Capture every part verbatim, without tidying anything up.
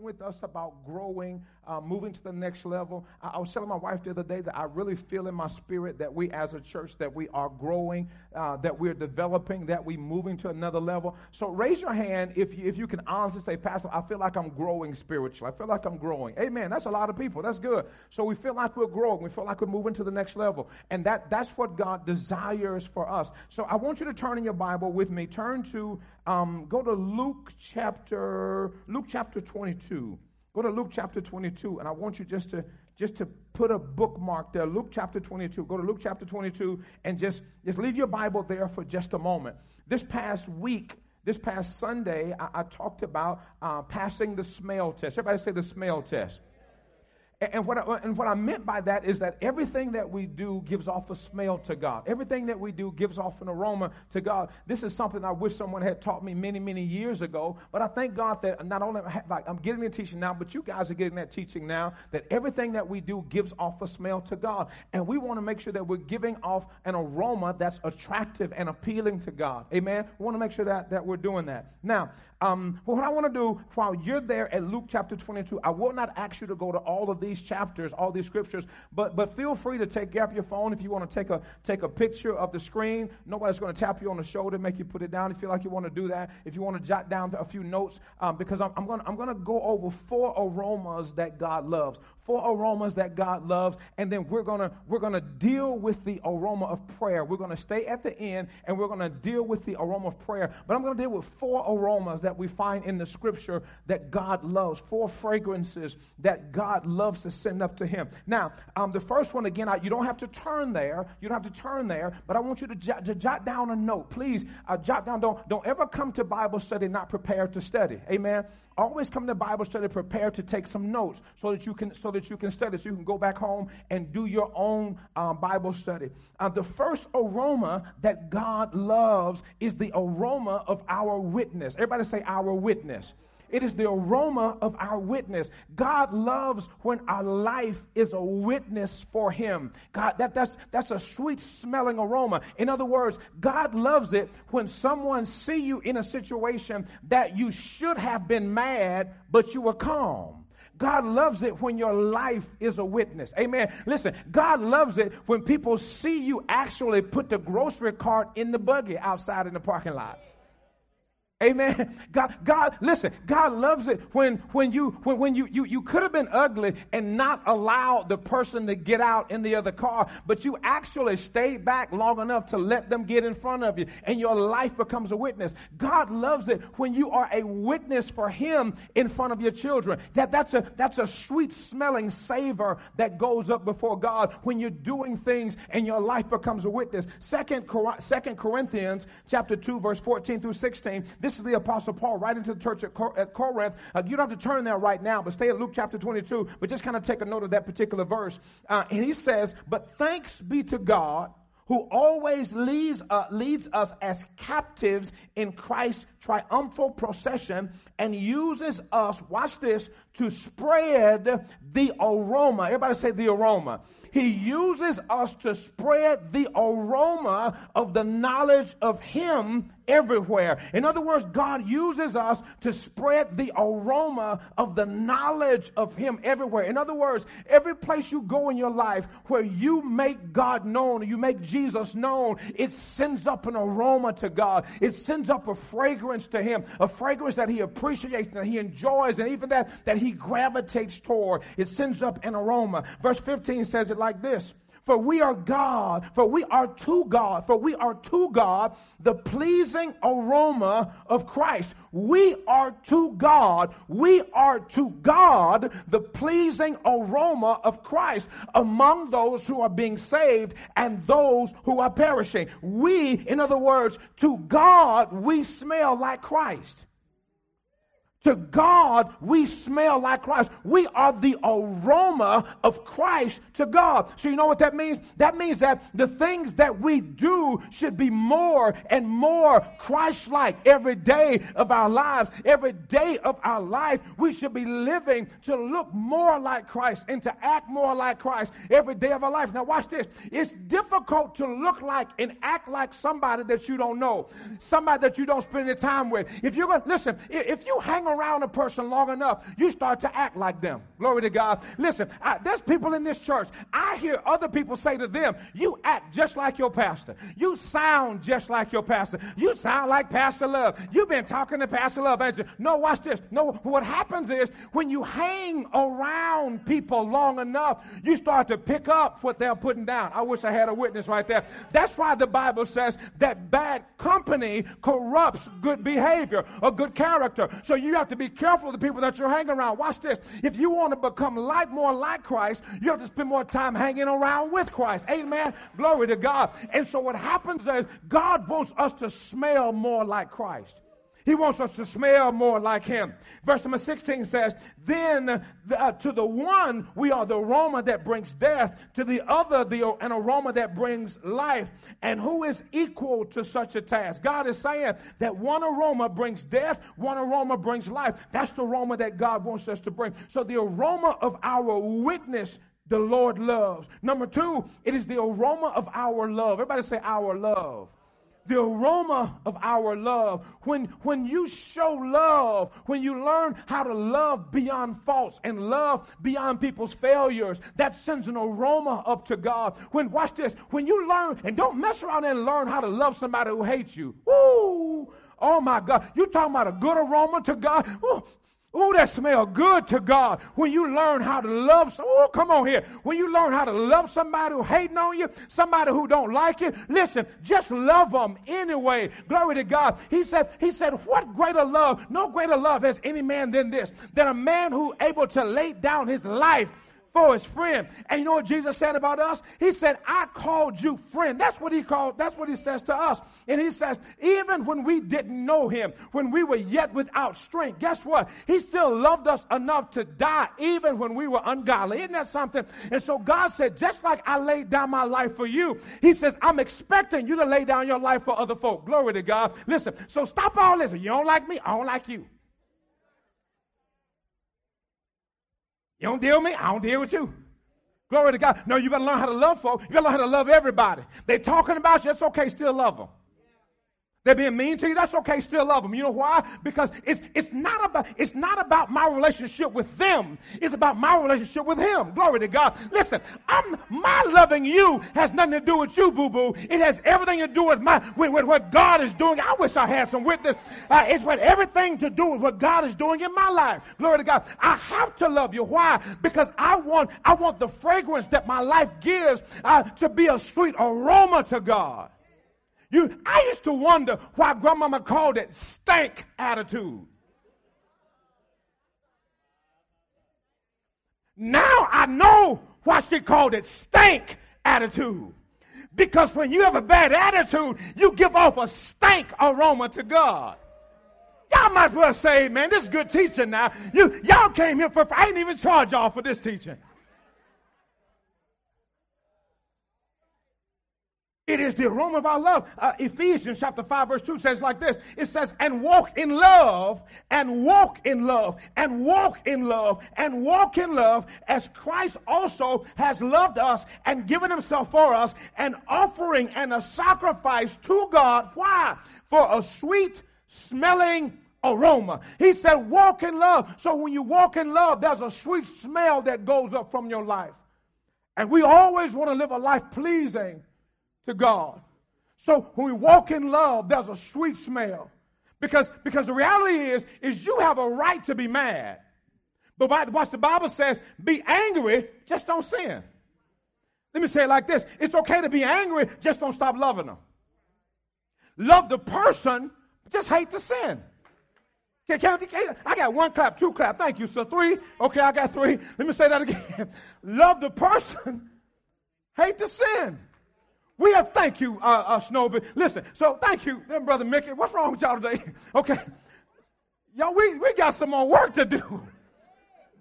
With us about growing, uh, moving to the next level. I, I was telling my wife the other day that I really feel in my spirit that we as a church, that we are growing, uh, that we're developing, that we're moving to another level. So raise your hand if you, if you can honestly say, Pastor, I feel like I'm growing spiritually. I feel like I'm growing. Amen. That's a lot of people. That's good. So we feel like we're growing. We feel like we're moving to the next level. And that that's what God desires for us. So I want you to turn in your Bible with me. Turn to, um, go to Luke chapter, Luke chapter twenty-two. Go to Luke chapter twenty-two, and I want you just to just to put a bookmark there. Luke chapter twenty-two. Go to Luke chapter twenty-two, and just just leave your Bible there for just a moment. This past week, this past Sunday, I, I talked about uh, passing the smell test. Everybody say the smell test. And what, I, and what I meant by that is that everything that we do gives off a smell to God. Everything that we do gives off an aroma to God. This is something I wish someone had taught me many, many years ago. But I thank God that not only am I, I'm getting the teaching now, but you guys are getting that teaching now, that everything that we do gives off a smell to God. And we want to make sure that we're giving off an aroma that's attractive and appealing to God. Amen? We want to make sure that, that we're doing that. Now, um, what I want to do while you're there at Luke chapter twenty-two, I will not ask you to go to all of these chapters, all these scriptures, but but feel free to take up your phone if you want to take a take a picture of the screen. Nobody's going to tap you on the shoulder, make you put it down. If you feel like you want to do that, if you want to jot down a few notes, um, because I'm, I'm going I'm going to go over four aromas that God loves, four aromas that God loves, and then we're gonna we're gonna deal with the aroma of prayer. We're gonna stay at the end, and we're gonna deal with the aroma of prayer. But I'm gonna deal with four aromas that we find in the Scripture that God loves, four fragrances that God loves to send up to him. Now, um, the first one, again, I, you don't have to turn there. You don't have to turn there, but I want you to, j- to jot down a note. Please, uh, jot down. Don't, don't ever come to Bible study not prepared to study. Amen? Always come to Bible study prepared to take some notes so that you can so that you can study, so you can go back home and do your own um, Bible study. Uh, the first aroma that God loves is the aroma of our witness. Everybody say our witness. It is the aroma of our witness. God loves when our life is a witness for him. God, that, that's, that's a sweet-smelling aroma. In other words, God loves it when someone sees you in a situation that you should have been mad, but you were calm. God loves it when your life is a witness. Amen. Listen, God loves it when people see you actually put the grocery cart in the buggy outside in the parking lot. Amen. God, God, listen, God loves it when when you when, when you, you you could have been ugly and not allowed the person to get out in the other car, but you actually stayed back long enough to let them get in front of you, and your life becomes a witness. God loves it when you are a witness for him in front of your children. That that's a that's a sweet smelling savor that goes up before God when you're doing things and your life becomes a witness. Second Second Corinthians chapter two, verse fourteen through sixteen. This is the Apostle Paul writing to the church at, Cor- at Corinth. Uh, you don't have to turn there right now, but stay at Luke chapter twenty-two, but just kind of take a note of that particular verse. Uh, and he says, but thanks be to God who always leads, uh, leads us as captives in Christ's triumphal procession and uses us, watch this, to spread the aroma. Everybody say the aroma. He uses us to spread the aroma of the knowledge of him everywhere. In other words, God uses us to spread the aroma of the knowledge of him everywhere. In other words, every place you go in your life where you make God known, you make Jesus known, it sends up an aroma to God. It sends up a fragrance to him, a fragrance that he appreciates, that he enjoys, and even that, that he gravitates toward. It sends up an aroma. Verse fifteen says it like this. For we are God, for we are to God, for we are to God, the pleasing aroma of Christ. We are to God, we are to God, the pleasing aroma of Christ among those who are being saved and those who are perishing. We, in other words, to God, we smell like Christ. To God, we smell like Christ. We are the aroma of Christ to God. So you know what that means? That means that the things that we do should be more and more Christ-like every day of our lives. Every day of our life, we should be living to look more like Christ and to act more like Christ every day of our life. Now watch this. It's difficult to look like and act like somebody that you don't know, somebody that you don't spend your time with. If you're going to, listen, if you hang around a person long enough, you start to act like them. Glory to God. Listen, I, there's people in this church. I hear other people say to them, you act just like your pastor. You sound just like your pastor. You sound like Pastor Love. You've been talking to Pastor Love, ain't you? No, watch this. No, what happens is when you hang around people long enough, you start to pick up what they're putting down. I wish I had a witness right there. That's why the Bible says that bad company corrupts good behavior or good character. So you You have to be careful of the people that you're hanging around. Watch this. If you want to become like more like Christ, you have to spend more time hanging around with Christ. Amen. Glory to God. And so what happens is God wants us to smell more like Christ. He wants us to smell more like him. Verse number sixteen says, then the, uh, to the one we are the aroma that brings death, to the other the, an aroma that brings life. And who is equal to such a task? God is saying that one aroma brings death, one aroma brings life. That's the aroma that God wants us to bring. So the aroma of our witness the Lord loves. Number two, it is the aroma of our love. Everybody say our love. The aroma of our love. When, when you show love, when you learn how to love beyond faults and love beyond people's failures, that sends an aroma up to God. When, watch this, when you learn, and don't mess around and learn how to love somebody who hates you. Woo! Oh my God. You're talking about a good aroma to God? Woo. Oh, that smells good to God. When you learn how to love, oh, come on here. When you learn how to love somebody who's hating on you, somebody who don't like you, listen, just love them anyway. Glory to God. He said, he said, what greater love, no greater love has any man than this, than a man who able to lay down his life for his friend. And you know what Jesus said about us? He said, I called you friend. That's what he called, that's what he says to us. And he says, even when we didn't know him, when we were yet without strength, guess what? He still loved us enough to die even when we were ungodly. Isn't that something? And so God said, just like I laid down my life for you, he says, I'm expecting you to lay down your life for other folk. Glory to God. Listen, so stop all this. You don't like me? I don't like you. You don't deal with me? I don't deal with you. Glory to God. No, you better learn how to love folk. You better learn how to love everybody. They're talking about you. That's okay. Still love them. They're being mean to you. That's okay. Still love them. You know why? Because it's it's not about it's not about my relationship with them. It's about my relationship with him. Glory to God. Listen, I'm my loving you has nothing to do with you, boo-boo. It has everything to do with my with, with what God is doing. I wish I had some witness. Uh, it's what everything to do with what God is doing in my life. Glory to God. I have to love you. Why? Because I want I want the fragrance that my life gives uh, to be a sweet aroma to God. You, I used to wonder why grandmama called it stank attitude. Now I know why she called it stank attitude. Because when you have a bad attitude, you give off a stank aroma to God. Y'all might as well say, man, this is good teaching now. You, y'all came here for, I didn't even charge y'all for this teaching. It is the aroma of our love. Uh, Ephesians chapter five verse two says like this. It says, and walk in love, and walk in love, and walk in love, and walk in love, as Christ also has loved us and given himself for us, an offering and a sacrifice to God. Why? For a sweet smelling aroma. He said, walk in love. So when you walk in love, there's a sweet smell that goes up from your life. And we always want to live a life pleasing to God. So when we walk in love, there's a sweet smell. Because, because the reality is, is you have a right to be mad. But watch, the Bible says, be angry, just don't sin. Let me say it like this. It's okay to be angry, just don't stop loving them. Love the person, but just hate the sin. I got one clap, two clap. Thank you, sir. Three. Okay, I got three. Let me say that again. Love the person, hate the sin. We have, thank you, uh, uh, Snowby. Listen, so thank you, brother Mickey. What's wrong with y'all today? Okay. Y'all, we, we got some more work to do.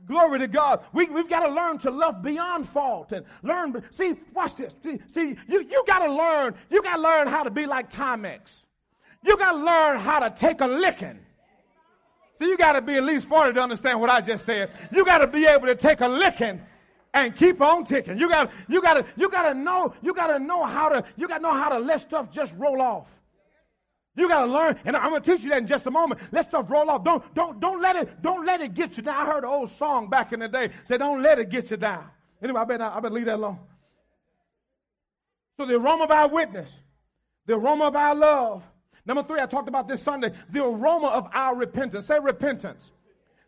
Glory to God. We, we've got to learn to love beyond fault and learn. See, watch this. See, see you, you got to learn. You got to learn how to be like Timex. You got to learn how to take a licking. See, you got to be at least forty to understand what I just said. You got to be able to take a licking and keep on ticking. You got, you got to, you got to know, you got to know how to, you got to know how to let stuff just roll off. You got to learn, and I'm going to teach you that in just a moment. Let stuff roll off. Don't, don't, don't let it, don't let it get you down. I heard an old song back in the day say, "Don't let it get you down." Anyway, I better, I better leave that alone. So the aroma of our witness, the aroma of our love. Number three, I talked about this Sunday, the aroma of our repentance. Say repentance.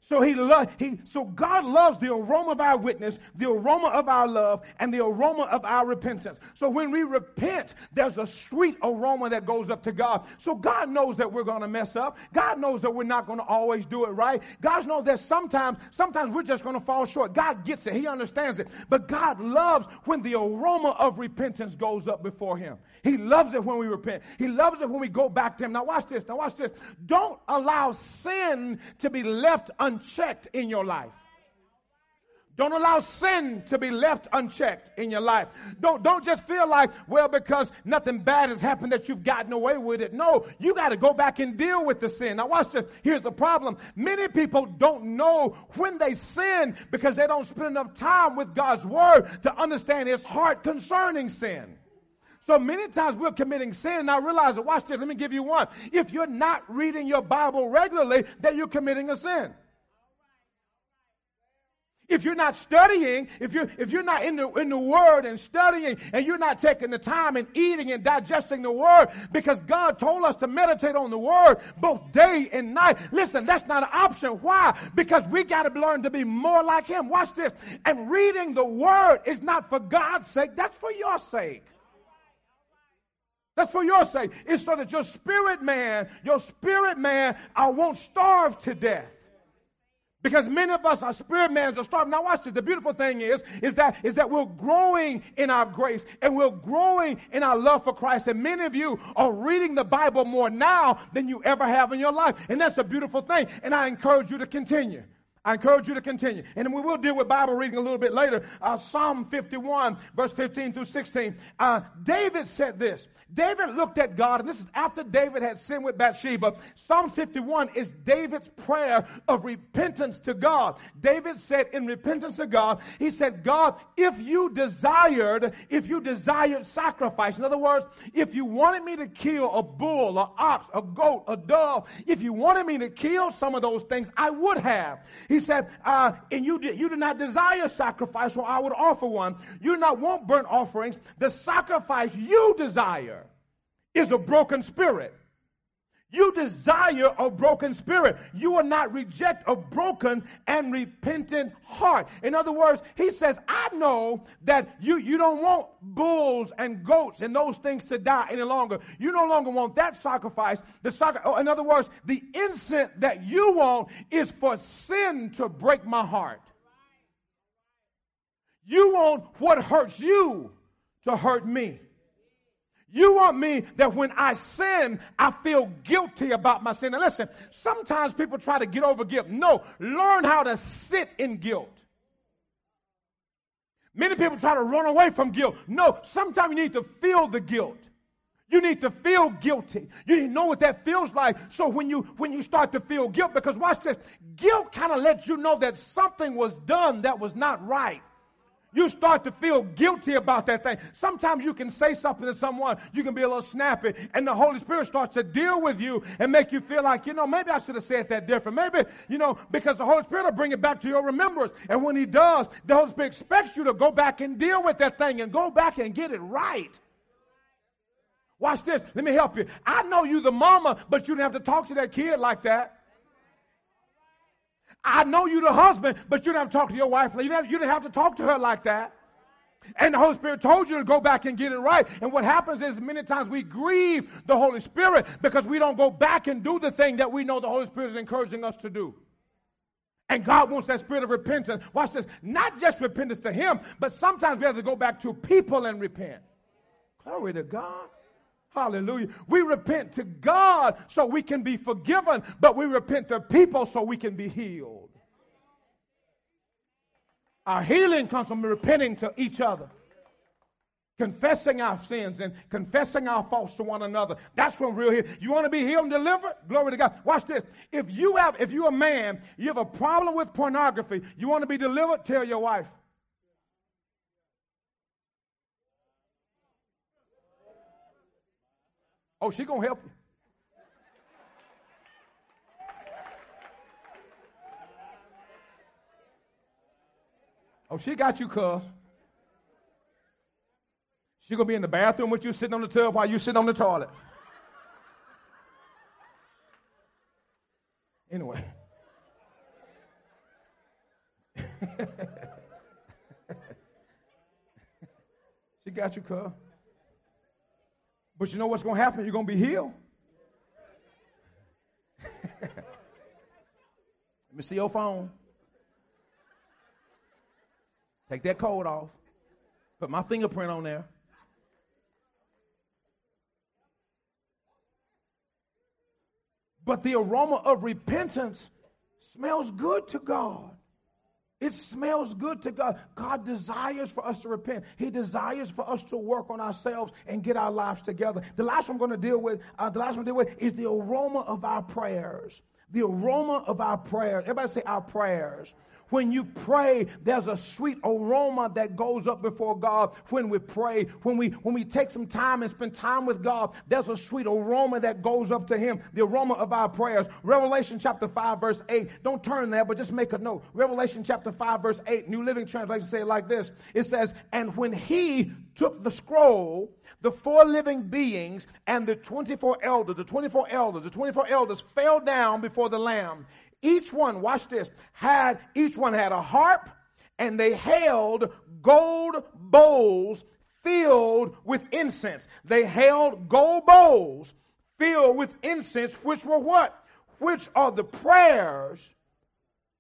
So he lo- he so God loves the aroma of our witness, the aroma of our love, and the aroma of our repentance. So when we repent, there's a sweet aroma that goes up to God. So God knows that we're going to mess up. God knows that we're not going to always do it right. God knows that sometimes, sometimes we're just going to fall short. God gets it. He understands it. But God loves when the aroma of repentance goes up before him. He loves it when we repent. He loves it when we go back to him. Now watch this. Now watch this. Don't allow sin to be left unchecked. Unchecked in your life. Don't allow sin to be left unchecked in your life. Don't, don't just feel like, well, because nothing bad has happened that you've gotten away with it. No, you got to go back and deal with the sin. Now watch this. Here's the problem. Many people don't know when they sin because they don't spend enough time with God's word to understand his heart concerning sin. So many times we're committing sin, and I realize it. Watch this. Let me give you one. If you're not reading your Bible regularly, then you're committing a sin. If you're not studying, if you're, if you're not in the, in the Word and studying, and you're not taking the time and eating and digesting the Word, because God told us to meditate on the Word both day and night. Listen, that's not an option. Why? Because we got to learn to be more like Him. Watch this. And reading the Word is not for God's sake. That's for your sake. That's for your sake. It's so that your spirit man, your spirit man, I won't starve to death. Because many of us, our spirit mans are starving. Now watch this. The beautiful thing is, is that, is that we're growing in our grace and we're growing in our love for Christ. And many of you are reading the Bible more now than you ever have in your life. And that's a beautiful thing. And I encourage you to continue. I encourage you to continue. And we will deal with Bible reading a little bit later. Uh, Psalm fifty-one, verse fifteen through sixteen. Uh, David said this. David looked at God, and this is after David had sinned with Bathsheba. Psalm fifty-one is David's prayer of repentance to God. David said in repentance to God, he said, God, if you desired, if you desired sacrifice, in other words, if you wanted me to kill a bull, an ox, a goat, a dove, if you wanted me to kill some of those things, I would have. He said, uh, and you, you do not desire sacrifice, or I would offer one. You do not want burnt offerings. The sacrifice you desire is a broken spirit. You desire a broken spirit. You will not reject a broken and repentant heart. In other words, he says, I know that you, you don't want bulls and goats and those things to die any longer. You no longer want that sacrifice. The sac- in other words, the incense that you want is for sin to break my heart. You want what hurts you to hurt me. You want me that when I sin, I feel guilty about my sin. And listen, sometimes people try to get over guilt. No, learn how to sit in guilt. Many people try to run away from guilt. No, sometimes you need to feel the guilt. You need to feel guilty. You need to know what that feels like. So when you when you start to feel guilt, because watch this, guilt kind of lets you know that something was done that was not right. You start to feel guilty about that thing. Sometimes you can say something to someone. You can be a little snappy. And the Holy Spirit starts to deal with you and make you feel like, you know, maybe I should have said that different. Maybe, you know, because the Holy Spirit will bring it back to your remembrance. And when he does, the Holy Spirit expects you to go back and deal with that thing and go back and get it right. Watch this. Let me help you. I know you the mama, but you didn't have to talk to that kid like that. I know you the husband, but you didn't have to talk to your wife. You didn't, have, you didn't have to talk to her like that. And the Holy Spirit told you to go back and get it right. And what happens is many times we grieve the Holy Spirit because we don't go back and do the thing that we know the Holy Spirit is encouraging us to do. And God wants that spirit of repentance. Watch this. Not just repentance to him, but sometimes we have to go back to people and repent. Glory to God. Hallelujah. We repent to God so we can be forgiven, but we repent to people so we can be healed. Our healing comes from repenting to each other. Confessing our sins and confessing our faults to one another. That's when real healing. You want to be healed and delivered? Glory to God. Watch this. If you have, if you're a man, you have a problem with pornography, you want to be delivered? Tell your wife. Oh, she's going to help you. Oh, she got you, cuz. She's going to be in the bathroom with you, sitting on the tub while you sit on the toilet. Anyway. She got you, cuz. But you know what's going to happen? You're going to be healed. Let me see your phone. Take that code off. Put my fingerprint on there. But the aroma of repentance smells good to God. It smells good to God. God desires for us to repent. He desires for us to work on ourselves and get our lives together. The last one I'm going to deal with, uh, the last one I'm going to deal with is the aroma of our prayers. The aroma of our prayers. Everybody say our prayers. When you pray, there's a sweet aroma that goes up before God when we pray. When we when we take some time and spend time with God, there's a sweet aroma that goes up to him, the aroma of our prayers. Revelation chapter five, verse eight. Don't turn there, but just make a note. Revelation chapter five, verse eight, New Living Translation say it like this. It says, and when he took the scroll, the four living beings and the twenty-four elders, the twenty-four elders, the twenty-four elders fell down before the Lamb. Each one, watch this, had, each one had a harp, and they held gold bowls filled with incense. They held gold bowls filled with incense, which were what? Which are the prayers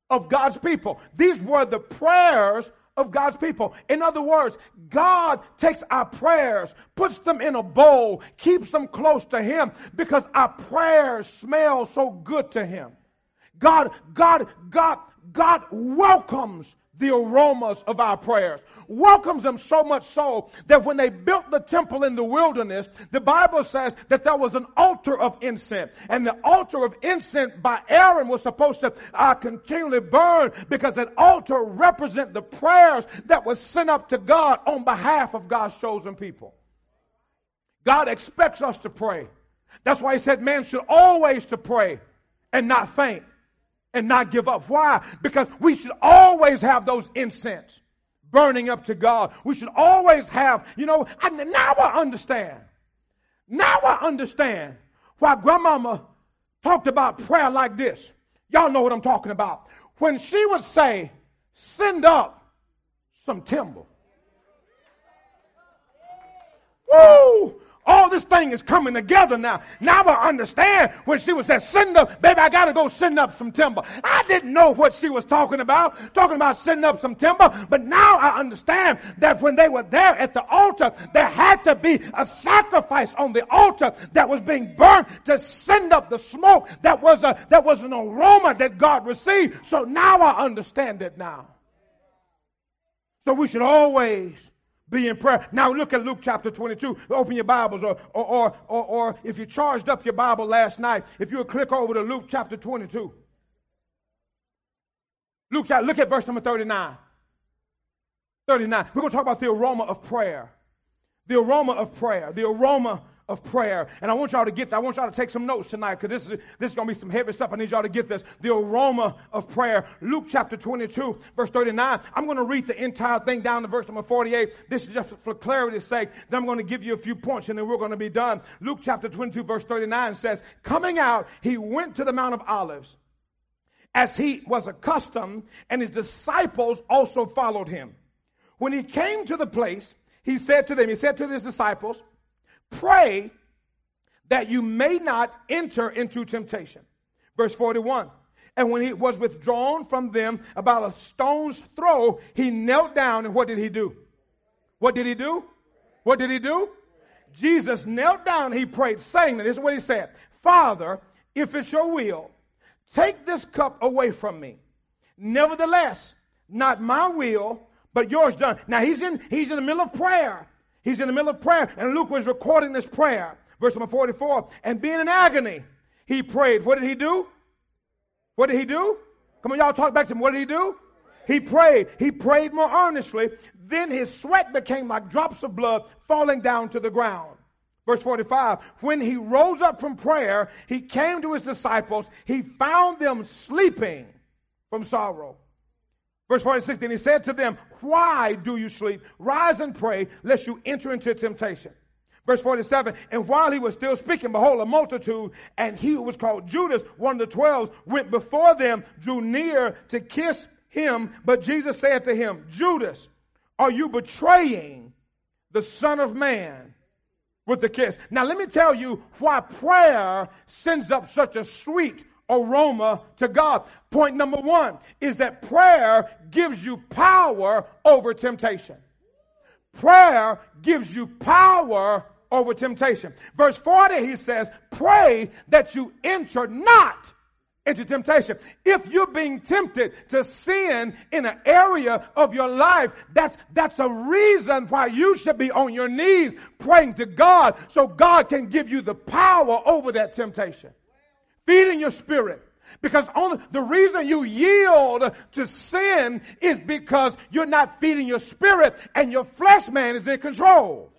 of God's people. These were the prayers of God's people. In other words, God takes our prayers, puts them in a bowl, keeps them close to him, because our prayers smell so good to him. God, God, God, God welcomes the aromas of our prayers, welcomes them so much so that when they built the temple in the wilderness, the Bible says that there was an altar of incense. And the altar of incense by Aaron was supposed to uh, continually burn, because that altar represents the prayers that were sent up to God on behalf of God's chosen people. God expects us to pray. That's why he said man should always to pray and not faint, and not give up. Why? Because we should always have those incense burning up to God. We should always have, you know, I, now I understand. Now I understand why Grandmama talked about prayer like this. Y'all know what I'm talking about. When she would say, send up some timber. Woo! All this thing is coming together now. Now I understand when she was saying, send up, baby, I got to go send up some timber. I didn't know what she was talking about, talking about sending up some timber. But now I understand that when they were there at the altar, there had to be a sacrifice on the altar that was being burned to send up the smoke. That was a, that was an aroma that God received. So now I understand it now. So we should always be in prayer. Now look at Luke chapter twenty-two. Open your Bibles, or or, or or or if you charged up your Bible last night, if you would click over to Luke chapter twenty-two. Luke, look at verse number thirty-nine. thirty-nine. We're going to talk about the aroma of prayer. The aroma of prayer. The aroma of prayer. And I want y'all to get that. I want y'all to take some notes tonight, because this is this is going to be some heavy stuff. I need y'all to get this. The aroma of prayer. Luke chapter twenty-two, verse thirty-nine. I'm going to read the entire thing down to verse number forty-eight. This is just for clarity's sake. Then I'm going to give you a few points, and then we're going to be done. Luke chapter twenty-two, verse thirty-nine says, coming out, he went to the Mount of Olives, as he was accustomed, and his disciples also followed him. When he came to the place, he said to them, he said to his disciples, pray that you may not enter into temptation. Verse forty-one. And when he was withdrawn from them about a stone's throw, he knelt down. And what did he do? What did he do? What did he do? Jesus knelt down, he prayed, saying, and this is what he said, Father, if it's your will, take this cup away from me. Nevertheless, not my will, but yours done. Now he's in, he's in the middle of prayer. He's in the middle of prayer. And Luke was recording this prayer. Verse number forty-four. And being in agony, he prayed. What did he do? What did he do? Come on, y'all talk back to him. What did he do? He prayed. He prayed more earnestly. Then his sweat became like drops of blood falling down to the ground. Verse forty-five, when he rose up from prayer, he came to his disciples. He found them sleeping from sorrow. Verse forty-six, then he said to them, why do you sleep? Rise and pray, lest you enter into temptation. Verse forty-seven, and while he was still speaking, behold, a multitude, and he who was called Judas, one of the twelve, went before them, drew near to kiss him. But Jesus said to him, Judas, are you betraying the Son of Man with the kiss? Now let me tell you why prayer sends up such a sweet aroma to God. Point number one is that prayer gives you power over temptation. Prayer gives you power over temptation. Verse forty, he says, pray that you enter not into temptation. If you're being tempted to sin in an area of your life, that's that's a reason why you should be on your knees praying to God, so God can give you the power over that temptation. Feeding your spirit. Because only the reason you yield to sin is because you're not feeding your spirit and your flesh man is in control.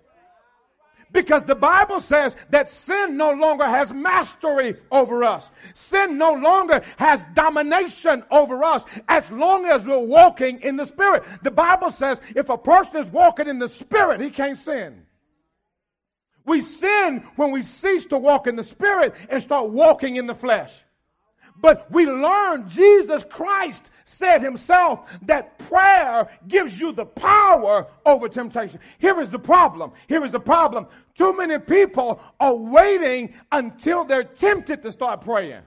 Because the Bible says that sin no longer has mastery over us. Sin no longer has domination over us as long as we're walking in the Spirit. The Bible says if a person is walking in the Spirit, he can't sin. We sin when we cease to walk in the Spirit and start walking in the flesh. But we learn Jesus Christ said himself that prayer gives you the power over temptation. Here is the problem. Here is the problem. Too many people are waiting until they're tempted to start praying.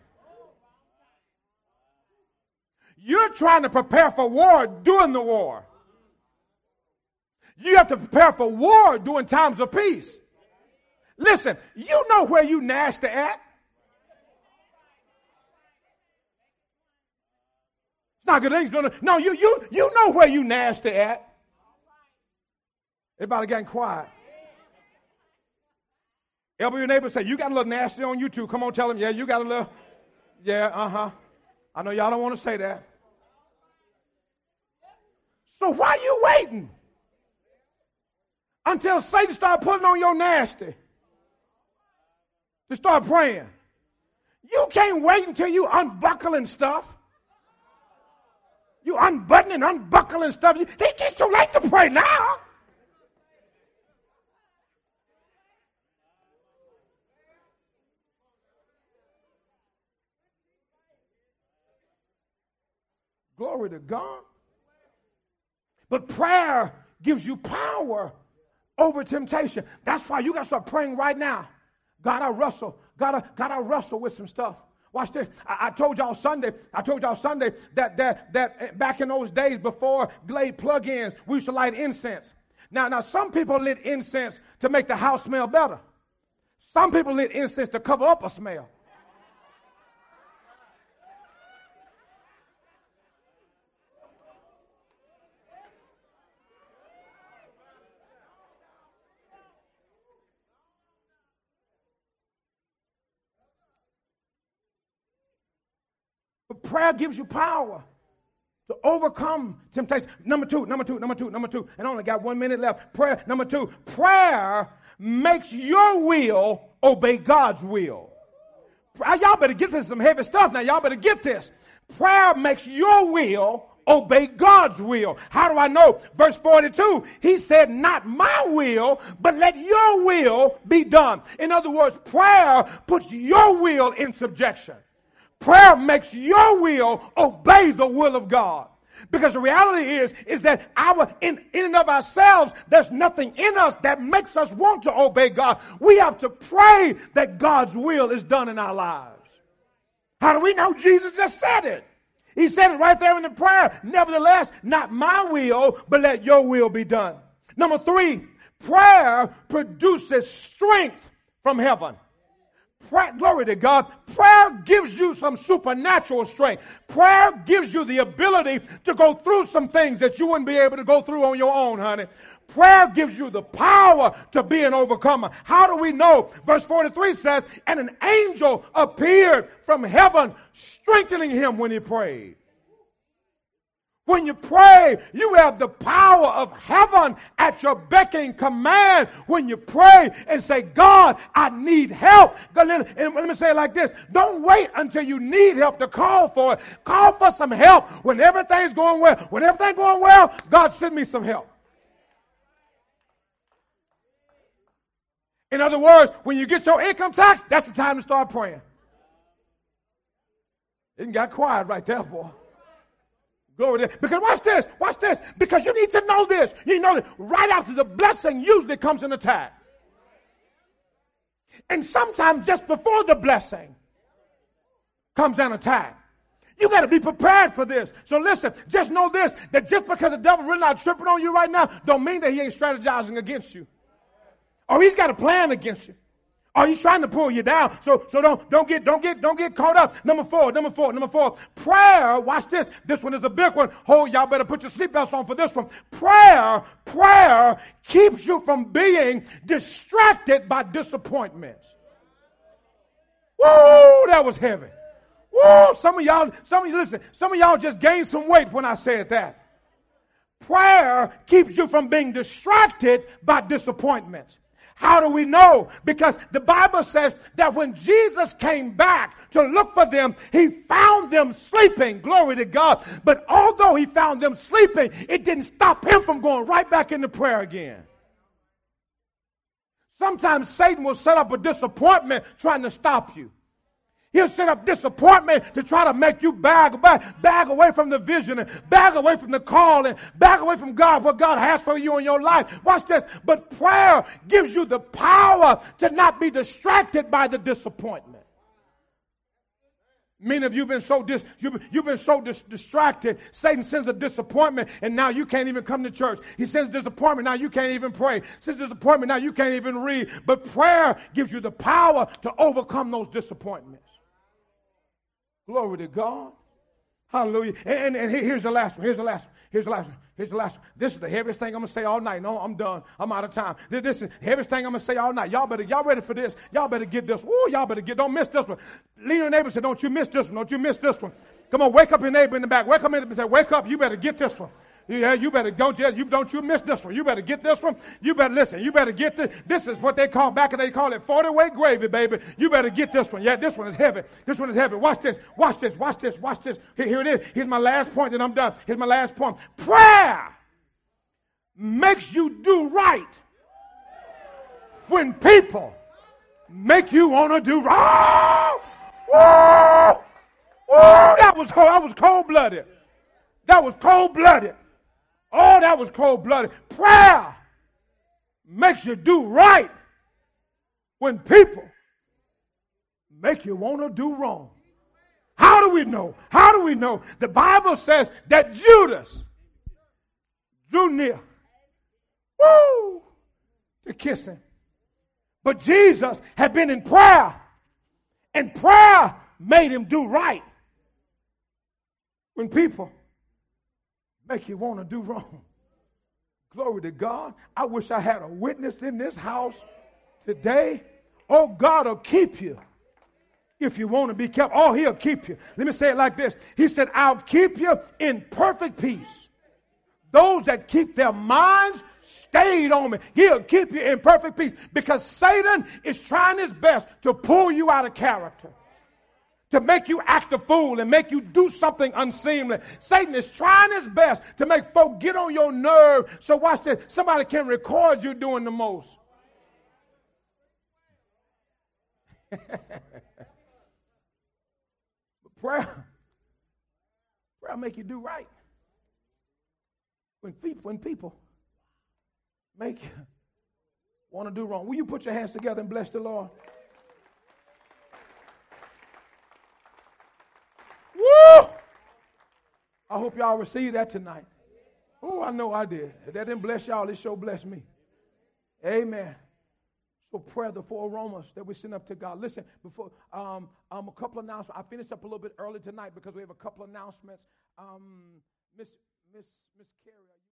You're trying to prepare for war during the war. You have to prepare for war during times of peace. Listen, you know where you nasty at. Not good things. No, you you you know where you nasty at. Everybody getting quiet. Elbow your neighbor, say, you got a little nasty on you too. Come on, tell them, yeah, you got a little. Yeah, uh-huh. I know y'all don't want to say that. So why are you waiting until Satan start putting on your nasty to start praying? You can't wait until you unbuckling stuff. You unbuttoning, unbuckling stuff. You think it's too late to pray now. Glory to God. But prayer gives you power over temptation. That's why you got to start praying right now. God, I wrestle. God, I, God, I wrestle with some stuff. Watch this. I, I told y'all Sunday, I told y'all Sunday that, that, that back in those days before Glade plug-ins, we used to light incense. Now, now some people lit incense to make the house smell better. Some people lit incense to cover up a smell. Prayer gives you power to overcome temptation. Number two, number two, number two, number two. And I only got one minute left. Prayer, number two. Prayer makes your will obey God's will. Y'all better get this, some heavy stuff now. Y'all better get this. Prayer makes your will obey God's will. How do I know? Verse forty-two, he said, not my will, but let your will be done. In other words, prayer puts your will in subjection. Prayer makes your will obey the will of God. Because the reality is, is that our, in, in and of ourselves, there's nothing in us that makes us want to obey God. We have to pray that God's will is done in our lives. How do we know? Jesus just said it. He said it right there in the prayer. Nevertheless, not my will, but let your will be done. Number three, Prayer produces strength from heaven. Prayer, glory to God. Prayer gives you some supernatural strength. Prayer gives you the ability to go through some things that you wouldn't be able to go through on your own, honey. Prayer gives you the power to be an overcomer. How do we know? Verse forty-three says, and an angel appeared from heaven, strengthening him when he prayed. When you pray, you have the power of heaven at your beck and command. When you pray and say, God, I need help. And let me say it like this. Don't wait until you need help to call for it. Call for some help when everything's going well. When everything's going well, God, send me some help. In other words, when you get your income tax, that's the time to start praying. It got quiet right there, boy. Glory to God. Because watch this, watch this. Because you need to know this. You know that right after the blessing usually comes an attack. And sometimes just before the blessing comes an attack. You got to be prepared for this. So listen, just know this, that just because the devil really not tripping on you right now, don't mean that he ain't strategizing against you. Or he's got a plan against you. Are you trying to pull you down? So, so don't, don't get, don't get, don't get caught up. Number four, number four, number four. Prayer. Watch this. This one is a big one. Oh, y'all better put your seatbelts on for this one. Prayer, prayer keeps you from being distracted by disappointments. Woo, that was heavy. Woo, some of y'all, some of you listen. Some of y'all just gained some weight when I said that. Prayer keeps you from being distracted by disappointments. How do we know? Because the Bible says that when Jesus came back to look for them, he found them sleeping. Glory to God. But although he found them sleeping, it didn't stop him from going right back into prayer again. Sometimes Satan will set up a disappointment trying to stop you. He'll set up disappointment to try to make you bag, bag, bag away from the vision, and bag away from the call, and bag away from God, what God has for you in your life. Watch this. But prayer gives you the power to not be distracted by the disappointment. Many of you have been so dis, you've, you've been so dis, distracted. Satan sends a disappointment, and now you can't even come to church. He sends disappointment, now you can't even pray. Sends disappointment, now you can't even read. But prayer gives you the power to overcome those disappointments. Glory to God. Hallelujah. And, and, and here's the last one. Here's the last one. Here's the last one. Here's the last one. This is the heaviest thing I'm going to say all night. No, I'm done. I'm out of time. This, this is the heaviest thing I'm going to say all night. Y'all better, y'all ready for this? Y'all better get this. Ooh, y'all better get, don't miss this one. Lean on your neighbor and say, don't you miss this one. Don't you miss this one. Come on, wake up your neighbor in the back. Wake up your neighbor and say, wake up. You better get this one. Yeah, you better don't you don't you miss this one. You better get this one. You better listen. You better get this. This is what they call back and they call it forty-weight gravy, baby. You better get this one. Yeah, this one is heavy. This one is heavy. Watch this. Watch this. Watch this. Watch this. Here, here it is. Here's my last point, and I'm done. Here's my last point. Prayer makes you do right when people make you want to do wrong. Whoa! Whoa! That was cold. That was cold-blooded. That was cold-blooded. Oh, that was cold-blooded. Prayer makes you do right when people make you want to do wrong. How do we know? How do we know? The Bible says that Judas drew near, woo, to kiss him. But Jesus had been in prayer, and prayer made him do right when people make you want to do wrong. Glory to God. I wish I had a witness in this house today. Oh, God will keep you if you want to be kept. Oh, he'll keep you. Let me say it like this. He said, I'll keep you in perfect peace. Those that keep their minds stayed on me. He'll keep you in perfect peace because Satan is trying his best to pull you out of character, to make you act a fool and make you do something unseemly. Satan is trying his best to make folk get on your nerve. So watch this. Somebody can record you doing the most. prayer, prayer make you do right. When people, when people make you want to do wrong. Will you put your hands together and bless the Lord? I hope y'all receive that tonight. Oh, I know I did. If that didn't bless y'all, it sure blessed me. Amen. So prayer, the four aromas that we send up to God. Listen, before um, um, a couple announcements. I finished up a little bit early tonight because we have a couple announcements. Um, Miss Miss Miss Carrie.